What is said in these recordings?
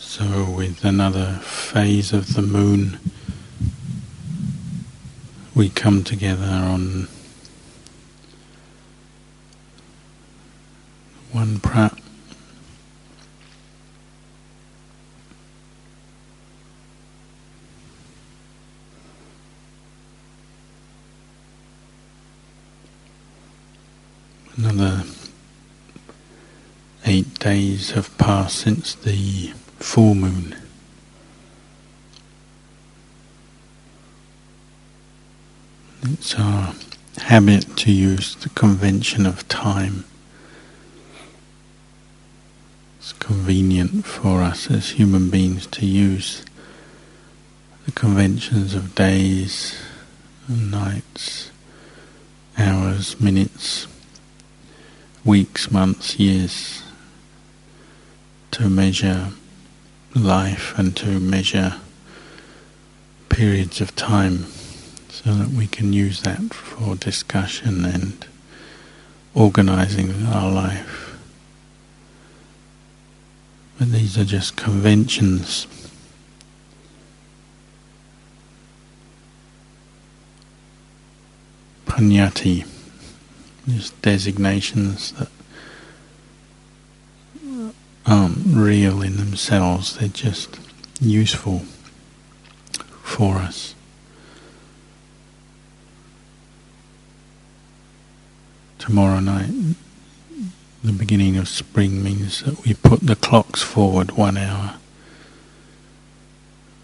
So with another phase of the moon, we come together on one prat. Another 8 days have passed since the full moon. It's our habit to use the convention of time. It's convenient for us as human beings to use the conventions of days and nights, hours, minutes, weeks, months, years, to measure life and to measure periods of time, so that we can use that for discussion and organizing our life. But these are just conventions. Paññatti, just designations that aren't real in themselves, they're just useful for us. Tomorrow night, the beginning of spring, means that we put the clocks forward 1 hour.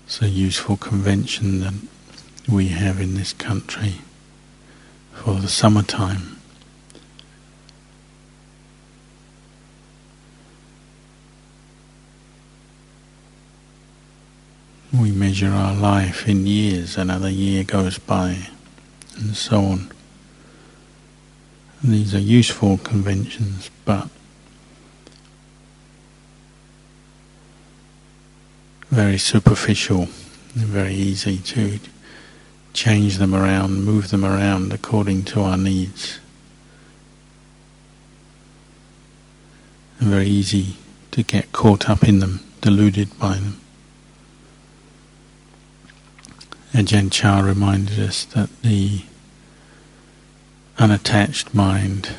It's a useful convention that we have in this country for the summertime. We measure our life in years, another year goes by, and so on. And these are useful conventions, but very superficial. They're very easy to change them around, move them around according to our needs. And very easy to get caught up in them, deluded by them. Ajahn Chah reminded us that the unattached mind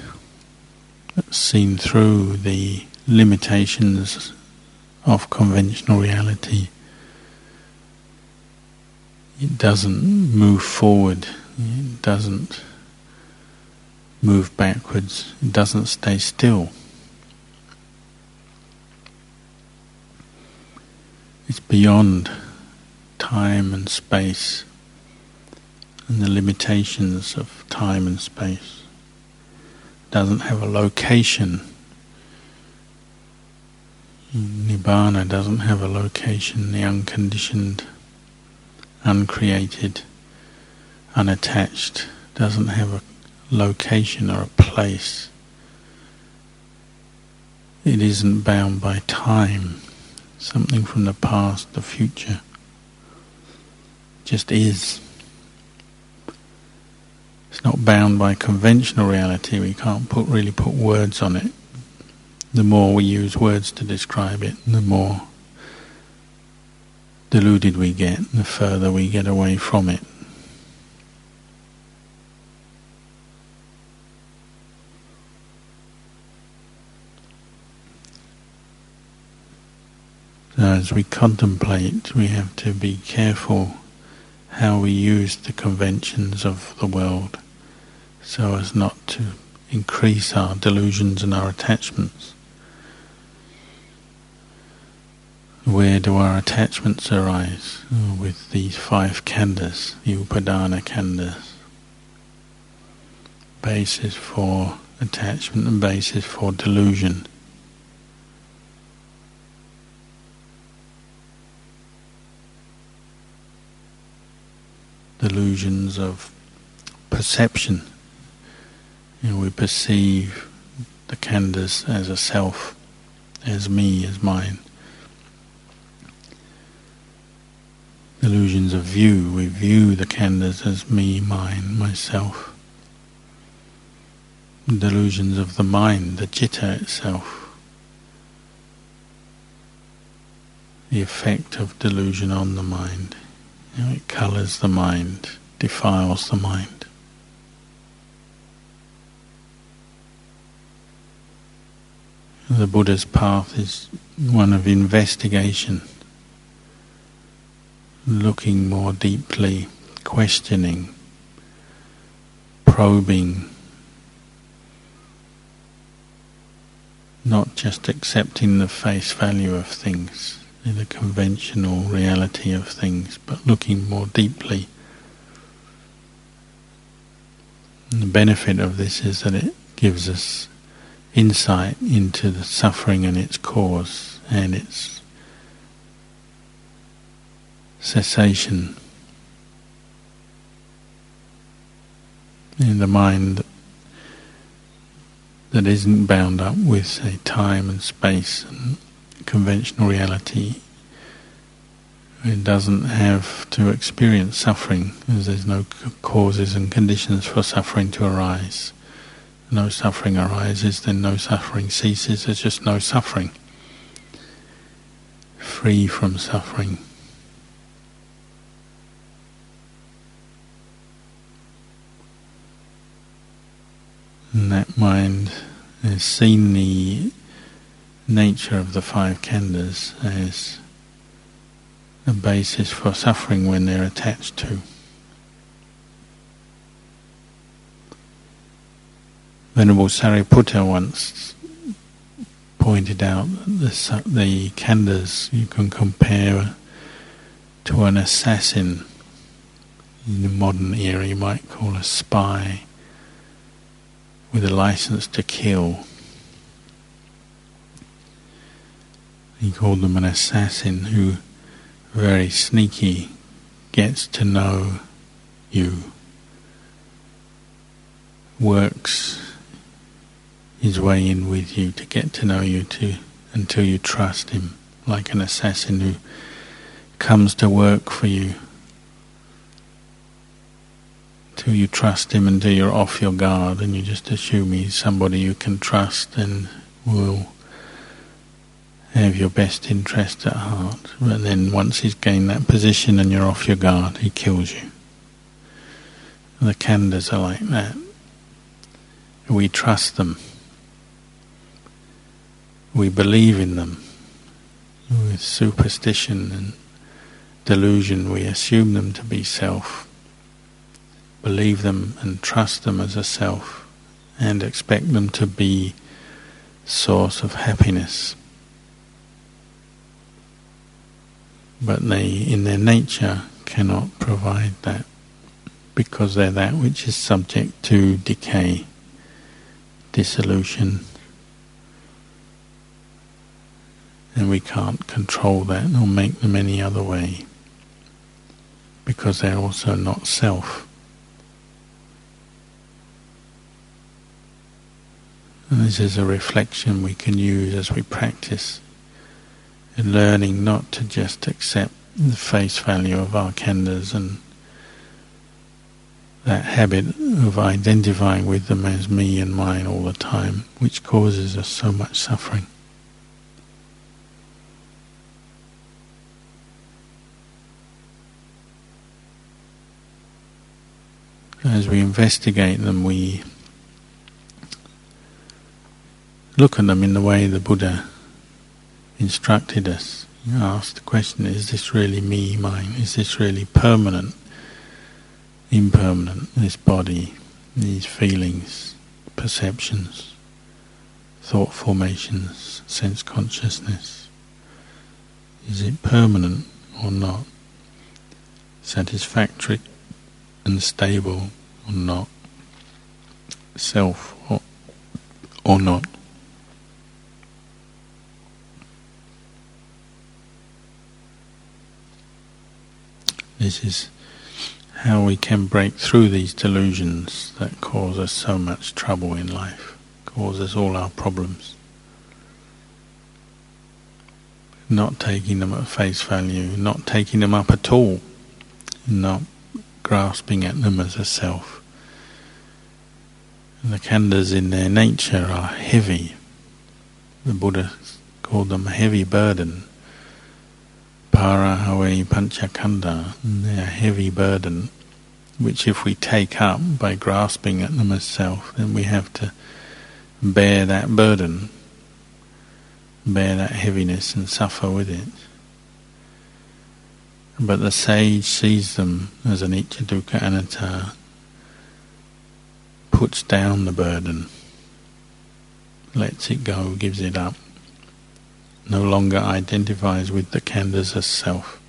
that's seen through the limitations of conventional reality, it doesn't move forward, it doesn't move backwards, it doesn't stay still. It's beyond time and space and the limitations of time and space. Doesn't have a location. Nibbana doesn't have a location. The unconditioned, uncreated, unattached doesn't have a location or a place. It isn't bound by time, something from the past, the future. Just is. It's not bound by conventional reality. We can't really put words on it. The more we use words to describe it, the more deluded we get, the further we get away from it. So as we contemplate, we have to be careful how we use the conventions of the world so as not to increase our delusions and our attachments. Where do our attachments arise? With these 5 khandhas, the upadana khandhas. Basis for attachment and basis for delusion. Delusions of perception. We perceive the khandhas as a self, as me, as mine. Delusions of view. We view the khandhas as me, mine, myself. Delusions of the mind, the jitta itself. the effect of delusion on the mind. You know, it colours the mind, defiles the mind. The Buddha's path is one of investigation, looking more deeply, questioning, probing, not just accepting the face value of things, the conventional reality of things, but looking more deeply. And the benefit of this is that it gives us insight into the suffering and its cause and its cessation. In the mind that isn't bound up with, say, time and space and conventional reality, it doesn't have to experience suffering, as there's no causes and conditions for suffering to arise. No suffering arises, then no suffering ceases, there's just no suffering. Free from suffering. And that mind has seen the nature of the five khandhas as a basis for suffering when they're attached to. Venerable Sariputta once pointed out that the khandhas you can compare to an assassin. In the modern era you might call a spy with a license to kill. He called them an assassin who, very sneaky, gets to know you, works his way in with you to get to know you until you trust him, like an assassin who comes to work for you till you trust him, until you're off your guard and you just assume he's somebody you can trust and will have your best interest at heart. But then once he's gained that position and you're off your guard, he kills you. The khandhas are like that. We trust them. We believe in them. With superstition and delusion, we assume them to be self, believe them and trust them as a self, and expect them to be source of happiness. But they, in their nature, cannot provide that, because they're that which is subject to decay, dissolution, and we can't control that or make them any other way, because they're also not self. And this is a reflection we can use as we practice in learning not to just accept the face value of our khandhas and that habit of identifying with them as me and mine all the time, which causes us so much suffering. As we investigate them, we look at them in the way the Buddha instructed us. You ask the question, is this really me, mine? Is this really permanent, impermanent, this body, these feelings, perceptions, thought formations, sense consciousness? Is it permanent or not? Satisfactory and stable or not? Self or not? This is how we can break through these delusions that cause us so much trouble in life, cause us all our problems. Not taking them at face value, not taking them up at all, not grasping at them as a self. And the khandhas in their nature are heavy. The Buddha called them a heavy burden. para hawe panchakanda, they're a heavy burden, which if we take up by grasping at them as self, then we have to bear that burden, bear that heaviness and suffer with it. But the sage sees them as anicca, dukkha, anatta, puts down the burden, lets it go, gives it up, no longer identifies with the khandhas as self.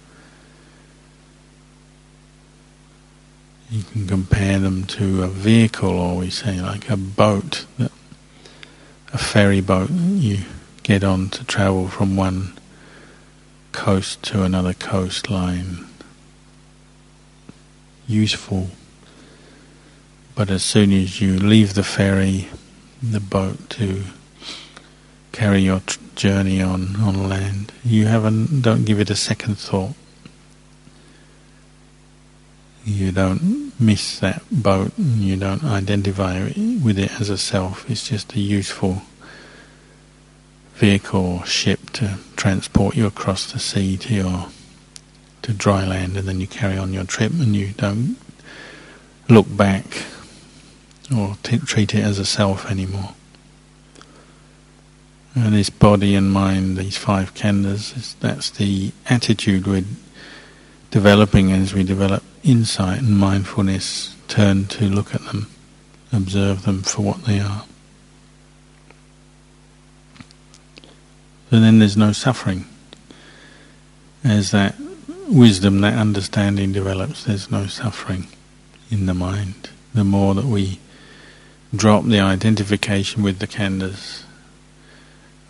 You can compare them to a vehicle, or we say like a boat, a ferry boat you get on to travel from one coast to another coastline. Useful. But as soon as you leave the ferry, the boat to carry your journey on land, you don't give it a second thought. You don't miss that boat, you don't identify with it as a self. It's just a useful vehicle or ship to transport you across the sea to dry land, and then you carry on your trip and you don't look back or treat it as a self anymore. And this body and mind, these five khandhas, that's the attitude we're developing as we develop insight and mindfulness, turn to look at them, observe them for what they are. So then there's no suffering. As that wisdom, that understanding develops, there's no suffering in the mind. The more that we drop the identification with the khandhas,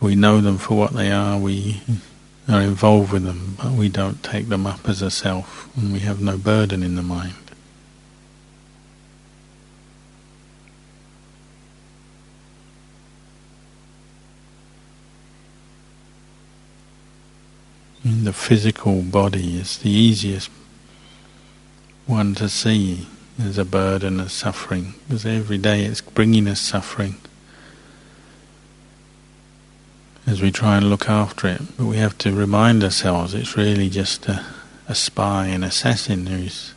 we know them for what they are, we are involved with them, but we don't take them up as a self, and we have no burden in the mind. And the physical body is the easiest one to see as a burden, as suffering, because every day it's bringing us suffering as we try and look after it. But we have to remind ourselves it's really just a spy, an assassin who's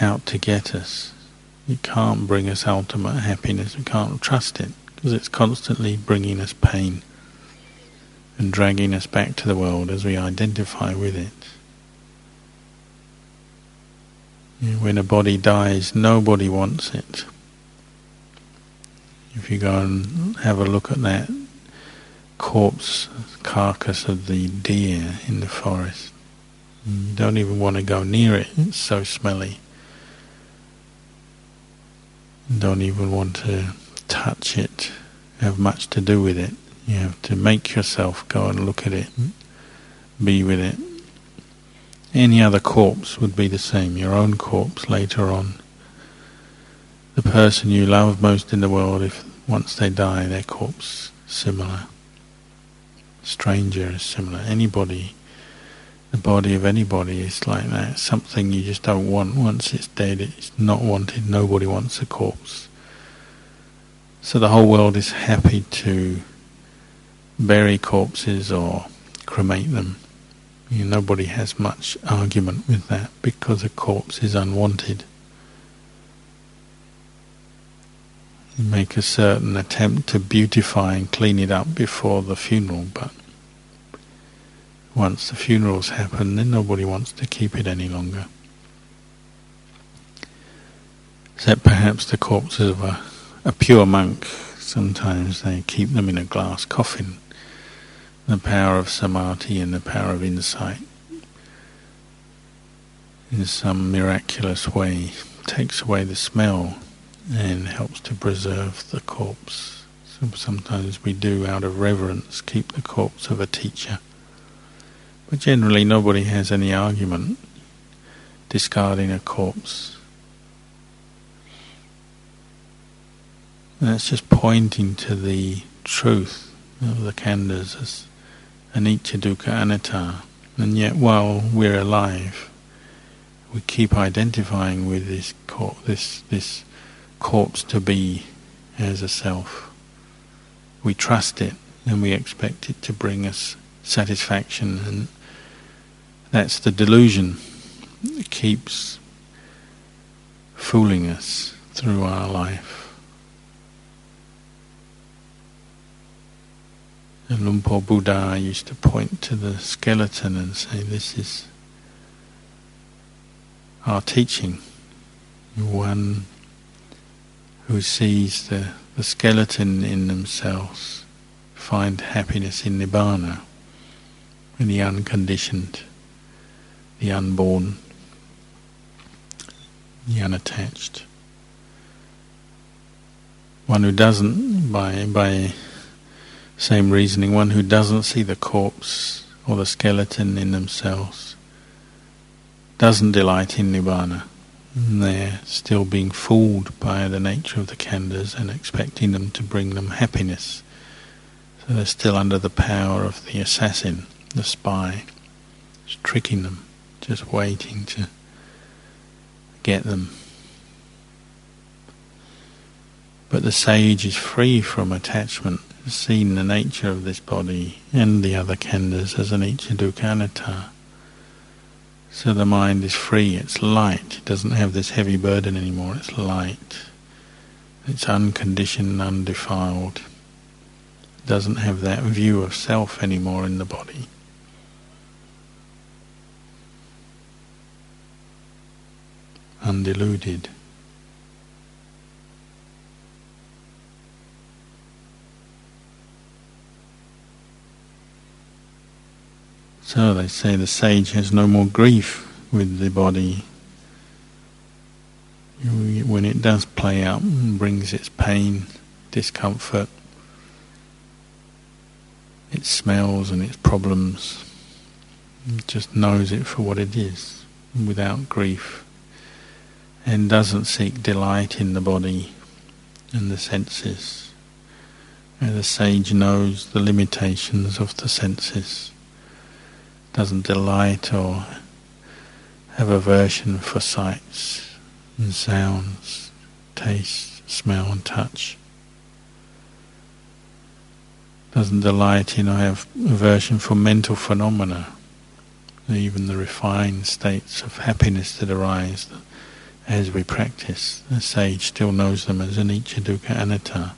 out to get us. It can't bring us ultimate happiness, we can't trust it, because it's constantly bringing us pain and dragging us back to the world as we identify with it. When a body dies, nobody wants it. If you go and have a look at that corpse, carcass of the deer in the forest, you don't even want to go near it, it's so smelly. You don't even want to touch it, have much to do with it. You have to make yourself go and look at it, be with it. Any other corpse would be the same, your own corpse later on. The person you love most in the world, if once they die, their corpse similar. Stranger is similar. Anybody, the body of anybody is like that. Something you just don't want. Once it's dead, it's not wanted. Nobody wants a corpse. So the whole world is happy to bury corpses or cremate them. Nobody has much argument with that, because a corpse is unwanted. You make a certain attempt to beautify and clean it up before the funeral, but once the funerals happen, then nobody wants to keep it any longer. Except perhaps the corpses of a pure monk, sometimes they keep them in a glass coffin. The power of samadhi and the power of insight, in some miraculous way, takes away the smell and helps to preserve the corpse. So sometimes we do, out of reverence, keep the corpse of a teacher. But generally nobody has any argument discarding a corpse. And that's just pointing to the truth of the khandhas as anicca, dukkha, anatta. And yet while we're alive, we keep identifying with this corpse to be as a self. We trust it and we expect it to bring us satisfaction and That's the delusion that keeps fooling us through our life. And Lumpur Buddha used to point to the skeleton and say, this is our teaching. One who sees the skeleton in themselves find happiness in Nibbana, in the unconditioned, the unborn, the unattached. One who doesn't, by same reasoning, one who doesn't see the corpse or the skeleton in themselves doesn't delight in Nibbana. They're still being fooled by the nature of the khandhas and expecting them to bring them happiness. So they're still under the power of the assassin, the spy, just tricking them, just waiting to get them. But the sage is free from attachment, has seen the nature of this body and the other khandhas as anicca, dukkha, anatta. So the mind is free, it's light, it doesn't have this heavy burden anymore, it's light. It's unconditioned, undefiled. It doesn't have that view of self anymore in the body. Undeluded. So they say the sage has no more grief with the body. When it does play out and brings its pain, discomfort, its smells and its problems, it just knows it for what it is, without grief, and doesn't seek delight in the body and the senses. And the sage knows the limitations of the senses, doesn't delight or have aversion for sights and sounds, taste, smell and touch. Doesn't delight in or have aversion for mental phenomena, even the refined states of happiness that arise as we practice. The sage still knows them as anicca, dukkha, anatta.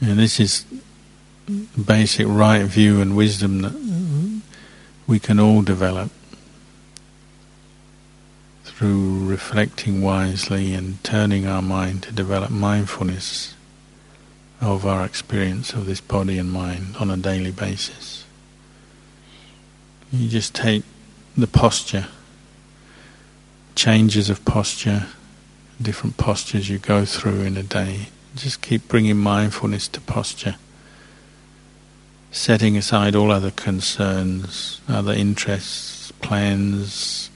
And this is the basic right view and wisdom that we can all develop through reflecting wisely and turning our mind to develop mindfulness of our experience of this body and mind on a daily basis. You just take the posture, changes of posture, different postures you go through in a day. Just keep bringing mindfulness to posture, setting aside all other concerns, other interests, plans,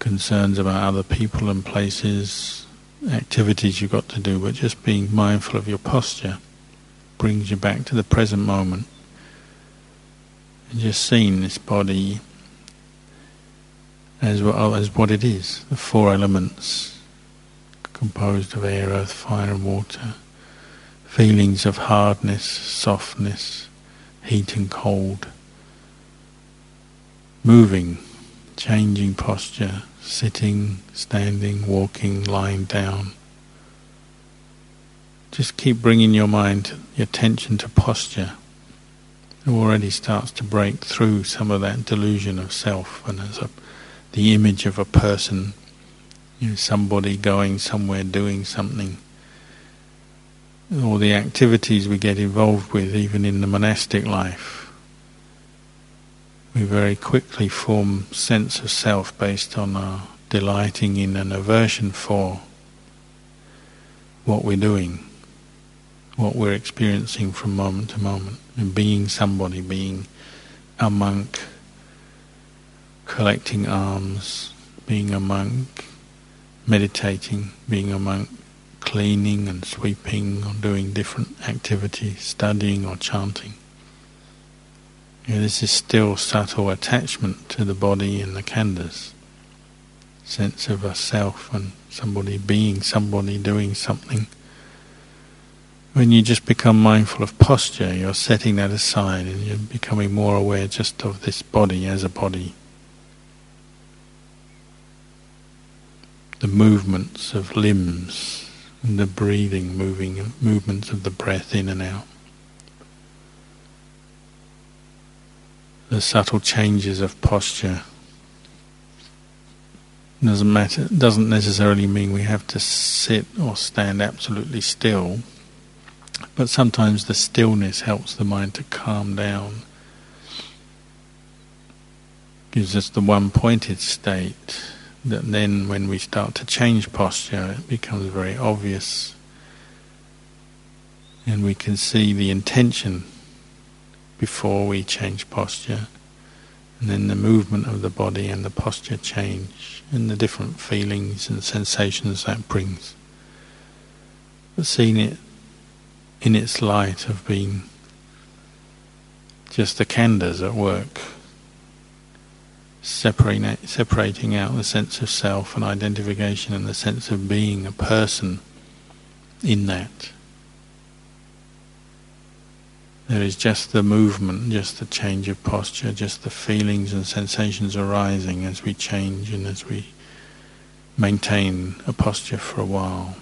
concerns about other people and places, activities you've got to do, but just being mindful of your posture brings you back to the present moment. And just seeing this body as what it is, the four elements composed of air, earth, fire and water, feelings of hardness, softness, heat and cold, moving, changing posture, sitting, standing, walking, lying down. Just keep bringing your mind, your attention to posture. It already starts to break through some of that delusion of self and as the image of a person, somebody going somewhere, doing something. All the activities we get involved with, even in the monastic life, we very quickly form sense of self based on our delighting in an aversion for what we're doing, what we're experiencing from moment to moment, and being somebody, being a monk, collecting alms, being a monk, meditating, being a monk, cleaning and sweeping or doing different activities, studying or chanting. This is still subtle attachment to the body and the khandhas, sense of a self and somebody, being somebody, doing something. When you just become mindful of posture, you're setting that aside and you're becoming more aware just of this body as a body. The movements of limbs, and the breathing, movements of the breath in and out. The subtle changes of posture. Doesn't necessarily mean we have to sit or stand absolutely still, but sometimes the stillness helps the mind to calm down, gives us the one-pointed state, that then when we start to change posture it becomes very obvious and we can see the intention before we change posture, and then the movement of the body and the posture change and the different feelings and sensations that brings. But seeing it in its light of being just the khandhas at work, separating out the sense of self and identification and the sense of being a person in that. There is just the movement, just the change of posture, just the feelings and sensations arising as we change and as we maintain a posture for a while.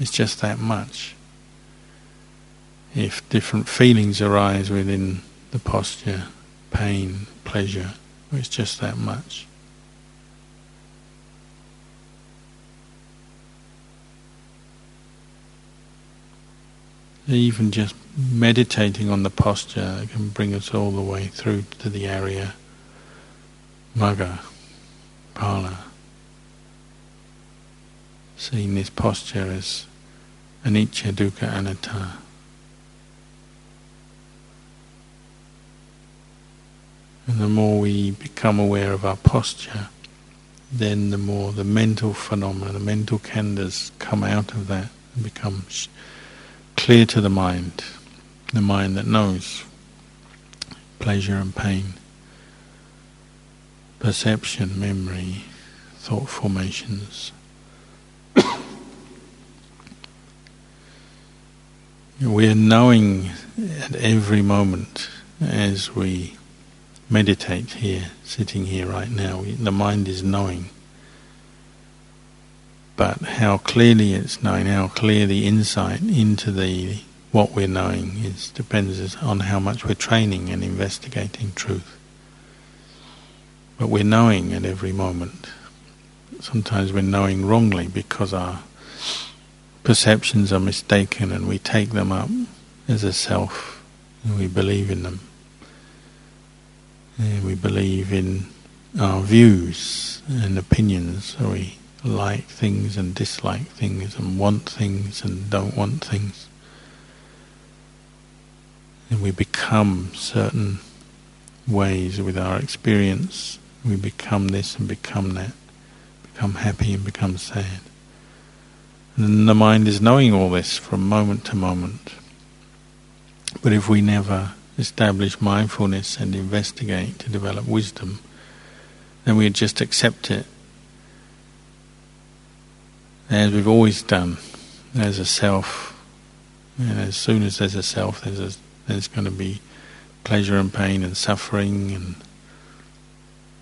It's just that much. If different feelings arise within the posture, pain, pleasure, it's just that much. Even just meditating on the posture can bring us all the way through to the area magga, pala. Seeing this posture as anicca, dukkha, anatta. And the more we become aware of our posture, then the more the mental phenomena, the mental khandhas come out of that and become clear to the mind that knows pleasure and pain, perception, memory, thought formations. We are knowing at every moment as we meditate here, sitting here right now. The mind is knowing, but how clearly it's knowing, how clear the insight into what we're knowing is, depends on how much we're training and investigating truth. But we're knowing at every moment. Sometimes we're knowing wrongly because our perceptions are mistaken and we take them up as a self and we believe in them. And we believe in our views and opinions, so we like things and dislike things and want things and don't want things. And we become certain ways with our experience. We become this and become that, become happy and become sad. And the mind is knowing all this from moment to moment. But if we never establish mindfulness and investigate to develop wisdom, then we just accept it as we've always done, as a self. And as soon as there's a self, there's going to be pleasure and pain and suffering and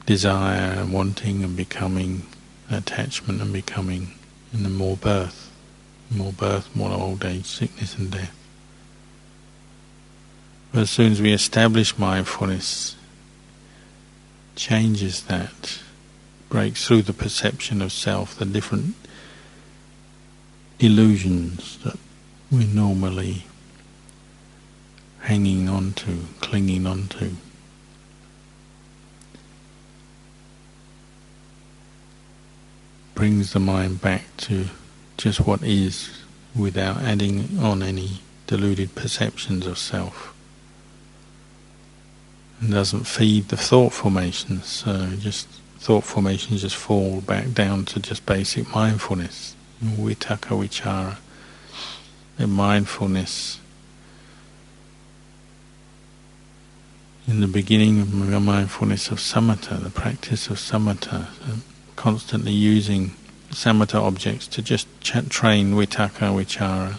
desire and wanting and becoming, attachment and becoming, and then more birth, more old age, sickness and death. But as soon as we establish mindfulness, changes that, breaks through the perception of self, the different illusions that we're normally hanging on to, clinging on to. Brings the mind back to just what is, without adding on any deluded perceptions of self. And doesn't feed the thought formations, so just thought formations just fall back down to just basic mindfulness, vitakka, vicara, and mindfulness. In the beginning of mindfulness of samatha, the practice of samatha, constantly using samatha objects to just train vitakka, vicara,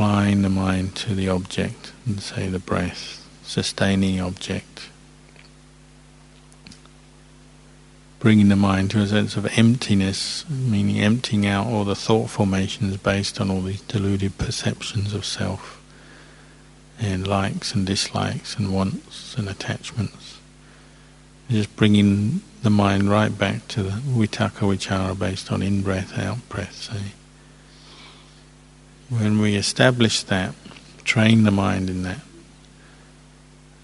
applying the mind to the object, and say the breath, sustaining object, bringing the mind to a sense of emptiness, meaning emptying out all the thought formations based on all these deluded perceptions of self, and likes and dislikes and wants and attachments, and just bringing the mind right back to the vitakka vicara based on in-breath, out-breath, say. When we establish that, train the mind in that,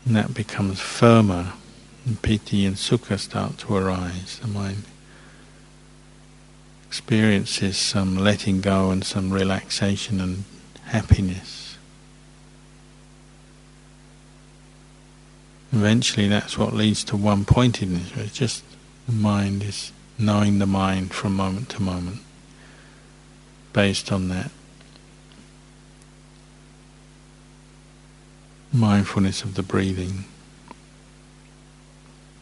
and that becomes firmer, and piti and sukha start to arise. The mind experiences some letting go and some relaxation and happiness. Eventually that's what leads to one-pointedness. It's just the mind is knowing the mind from moment to moment based on that mindfulness of the breathing.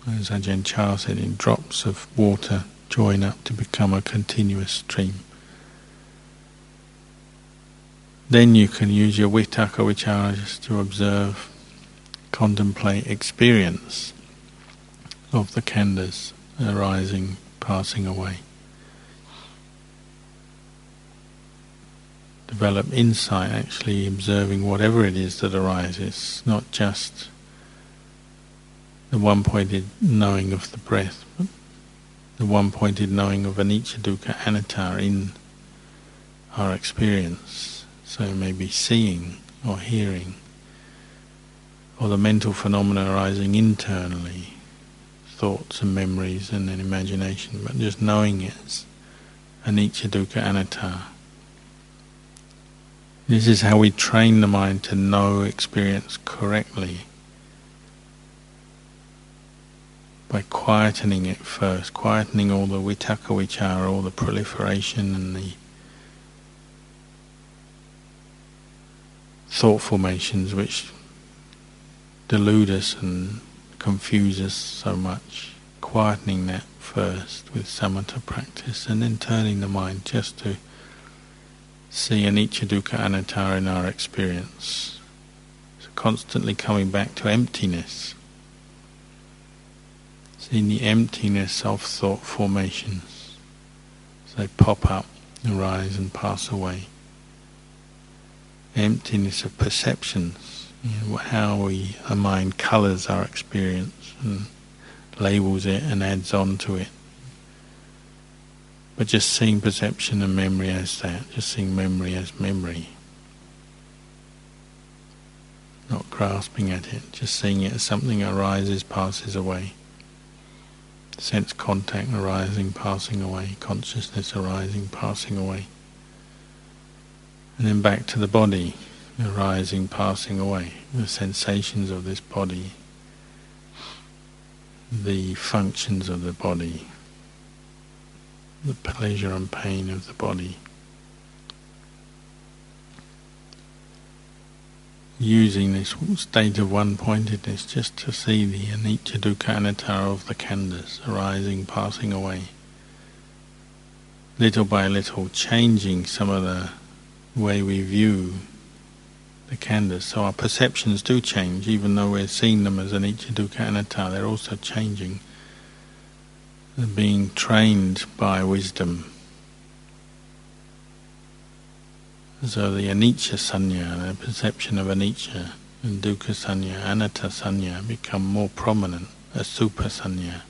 As Ajahn Chah said, in drops of water join up to become a continuous stream. Then you can use your vitakka vicara just to observe, contemplate, experience of the khandhas arising, passing away. Develop insight, actually observing whatever it is that arises, not just the one-pointed knowing of the breath, but the one-pointed knowing of anicca, dukkha, anatta in our experience. So maybe seeing or hearing, or the mental phenomena arising internally, thoughts and memories and then imagination, but just knowing it as anicca, dukkha, anatta. This is how we train the mind to know experience correctly, by quietening it first, quietening all the vitakka vicara, all the proliferation and the thought formations which delude us and confuse us so much, quietening that first with samatha practice, and then turning the mind just to see anicca, dukkha, anatta in our experience. So constantly coming back to emptiness. Seeing the emptiness of thought formations. So they pop up, arise and pass away. Emptiness of perceptions. You know, how our mind colours our experience and labels it and adds on to it. But just seeing perception and memory as that, just seeing memory as memory. Not grasping at it, just seeing it as something that arises, passes away. Sense contact arising, passing away, consciousness arising, passing away. And then back to the body, arising, passing away, the sensations of this body, the functions of the body, the pleasure and pain of the body. Using this state of one-pointedness just to see the anicca, dukkha, anatta of the khandhas arising, passing away. Little by little changing some of the way we view the khandhas. So our perceptions do change, even though we're seeing them as anicca, dukkha, anatta, they're also changing. Being trained by wisdom. So the anicca sanya, the perception of anicca, and dukkha sanya, anatta sanya become more prominent, a Supa-sanya.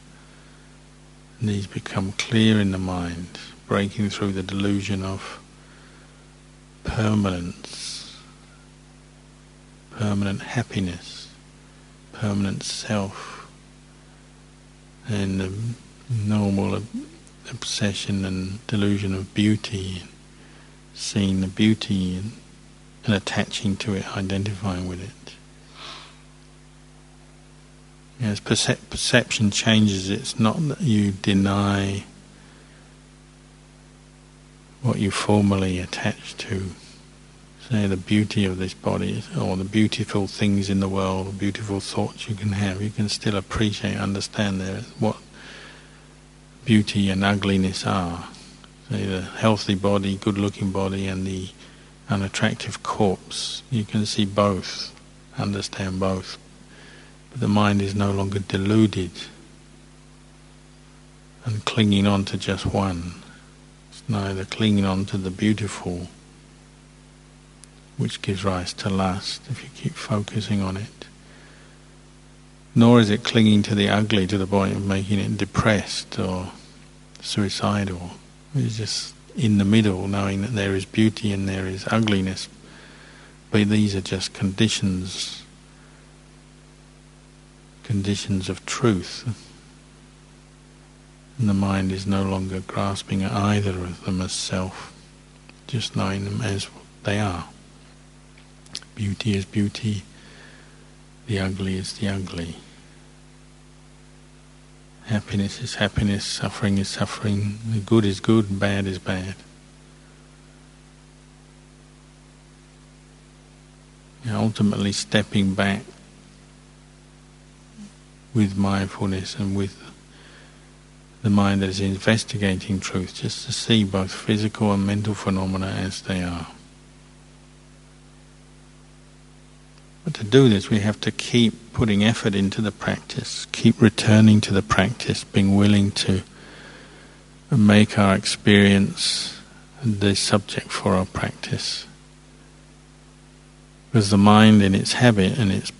These become clear in the mind, breaking through the delusion of permanence, permanent happiness, permanent self, and the normal obsession and delusion of beauty, seeing the beauty and attaching to it, identifying with it. As perception changes, it's not that you deny what you formerly attached to, say the beauty of this body or the beautiful things in the world, or beautiful thoughts you can have. You can still appreciate, understand what beauty and ugliness are. So the healthy body, good looking body, and the an attractive corpse. You can see both, understand both, but the mind is no longer deluded and clinging on to just one. It's neither clinging on to the beautiful, which gives rise to lust if you keep focusing on it, nor is it clinging to the ugly to the point of making it depressed or suicidal. It's just in the middle, knowing that there is beauty and there is ugliness, but these are just conditions of truth, and the mind is no longer grasping at either of them as self, just knowing them as what they are. Beauty is beauty, the ugly is the ugly. Happiness is happiness, suffering is suffering, the good is good, bad is bad. Now, ultimately stepping back with mindfulness and with the mind that is investigating truth, just to see both physical and mental phenomena as they are. But to do this, we have to keep putting effort into the practice, keep returning to the practice, being willing to make our experience the subject for our practice. Because the mind in its habit and its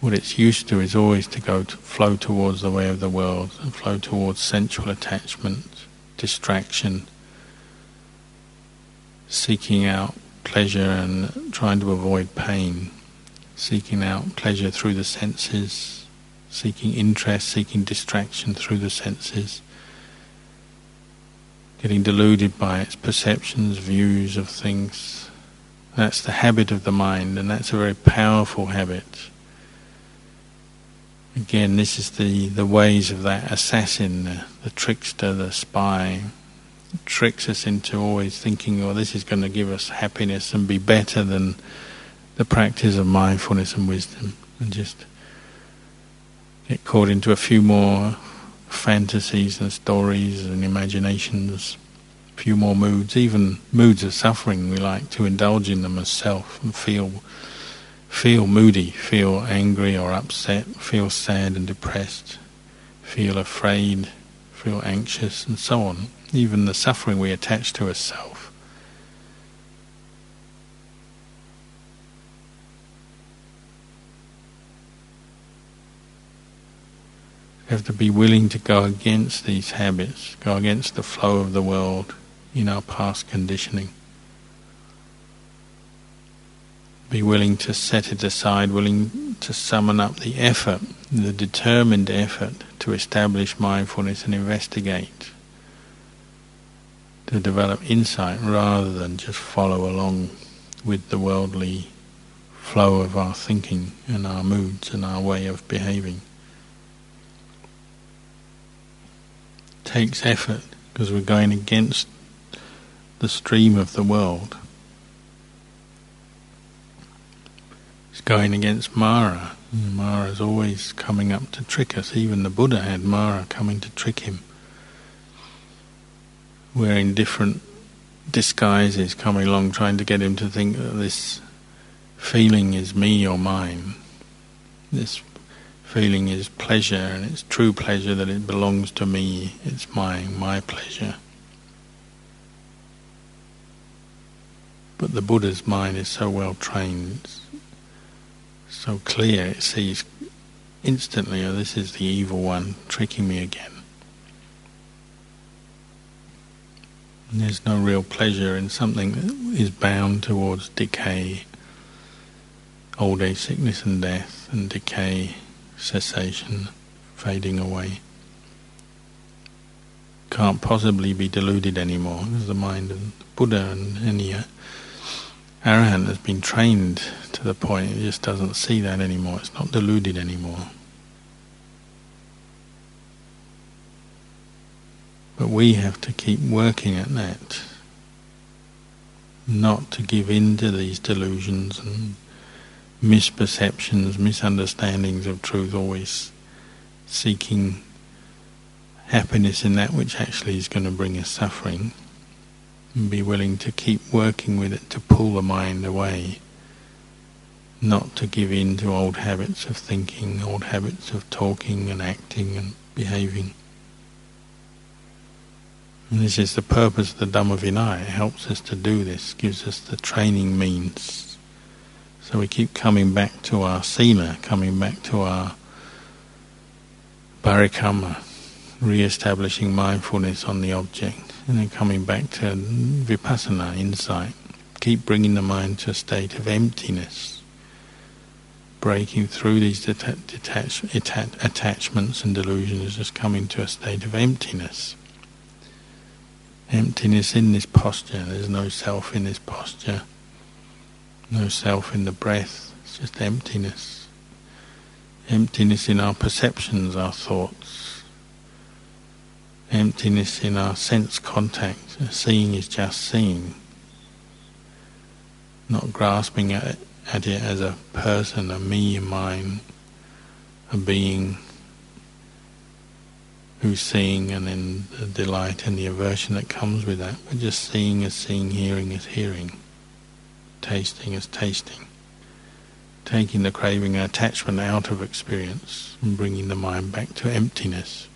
what it's used to is always to flow towards the way of the world and flow towards sensual attachment, distraction, seeking out pleasure and trying to avoid pain, seeking out pleasure through the senses, seeking interest, seeking distraction through the senses, getting deluded by its perceptions, views of things. That's the habit of the mind, and that's a very powerful habit. Again, this is the ways of that assassin, the trickster, the spy. Tricks us into always thinking, oh, this is going to give us happiness and be better than the practice of mindfulness and wisdom, and just get caught into a few more fantasies and stories and imaginations, a few more moods, even moods of suffering. We like to indulge in them as self and feel moody, feel angry or upset, feel sad and depressed, feel afraid, feel anxious, and so on. Even the suffering we attach to as self. We have to be willing to go against these habits, go against the flow of the world in our past conditioning. Be willing to set it aside, willing to summon up the effort, the determined effort to establish mindfulness and investigate, to develop insight rather than just follow along with the worldly flow of our thinking and our moods and our way of behaving. It takes effort because we're going against the stream of the world. It's going against Mara. Mara's always coming up to trick us. Even the Buddha had Mara coming to trick him. We're in different disguises coming along, trying to get him to think that this feeling is me or mine. This feeling is pleasure, and it's true pleasure, that it belongs to me, it's mine, my pleasure. But the Buddha's mind is so well trained, so clear, it sees instantly, oh, this is the evil one tricking me again. And there's no real pleasure in something that is bound towards decay, old age, sickness and death, and decay, cessation, fading away. Can't possibly be deluded anymore. This is the mind of the Buddha, and any Arahant has been trained to the point it just doesn't see that anymore. It's not deluded anymore. But we have to keep working at that, not to give in to these delusions and misperceptions, misunderstandings of truth, always seeking happiness in that which actually is going to bring us suffering. and be willing to keep working with it to pull the mind away, not to give in to old habits of thinking, old habits of talking and acting and behaving. And this is the purpose of the Dhamma Vinaya. It helps us to do this, gives us the training means. So we keep coming back to our Sila, coming back to our Parikamma, re-establishing mindfulness on the object, and then coming back to Vipassana, insight. Keep bringing the mind to a state of emptiness, breaking through these attachments and delusions, just coming to a state of emptiness. Emptiness in this posture. There's no self in this posture, no self in the breath. It's just emptiness. Emptiness in our perceptions, our thoughts. Emptiness in our sense contact. Seeing is just seeing. Not grasping at it as a person, a me, a mine, a being who's seeing, and then the delight and the aversion that comes with that. But just seeing as seeing, hearing as hearing, tasting as tasting. Taking the craving and attachment out of experience and bringing the mind back to emptiness.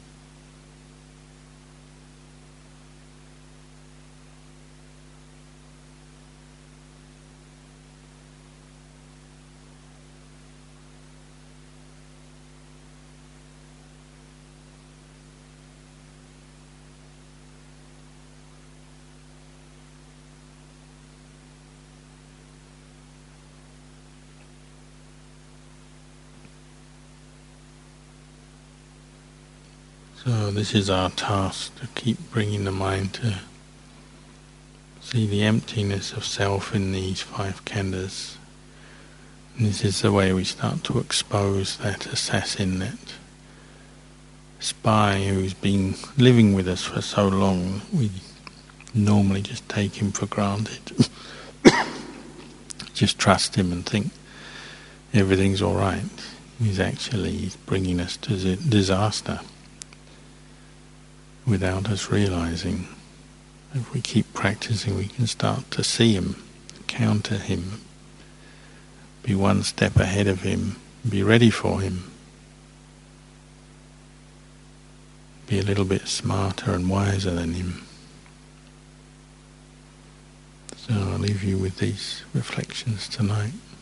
So this is our task, to keep bringing the mind to see the emptiness of self in these five khandhas. And this is the way we start to expose that assassin, that spy who's been living with us for so long. We normally just take him for granted. Just trust him and think everything's all right. He's actually bringing us to disaster, without us realizing. If we keep practicing, we can start to see him, counter him, be one step ahead of him, be ready for him, be a little bit smarter and wiser than him. So I'll leave you with these reflections tonight.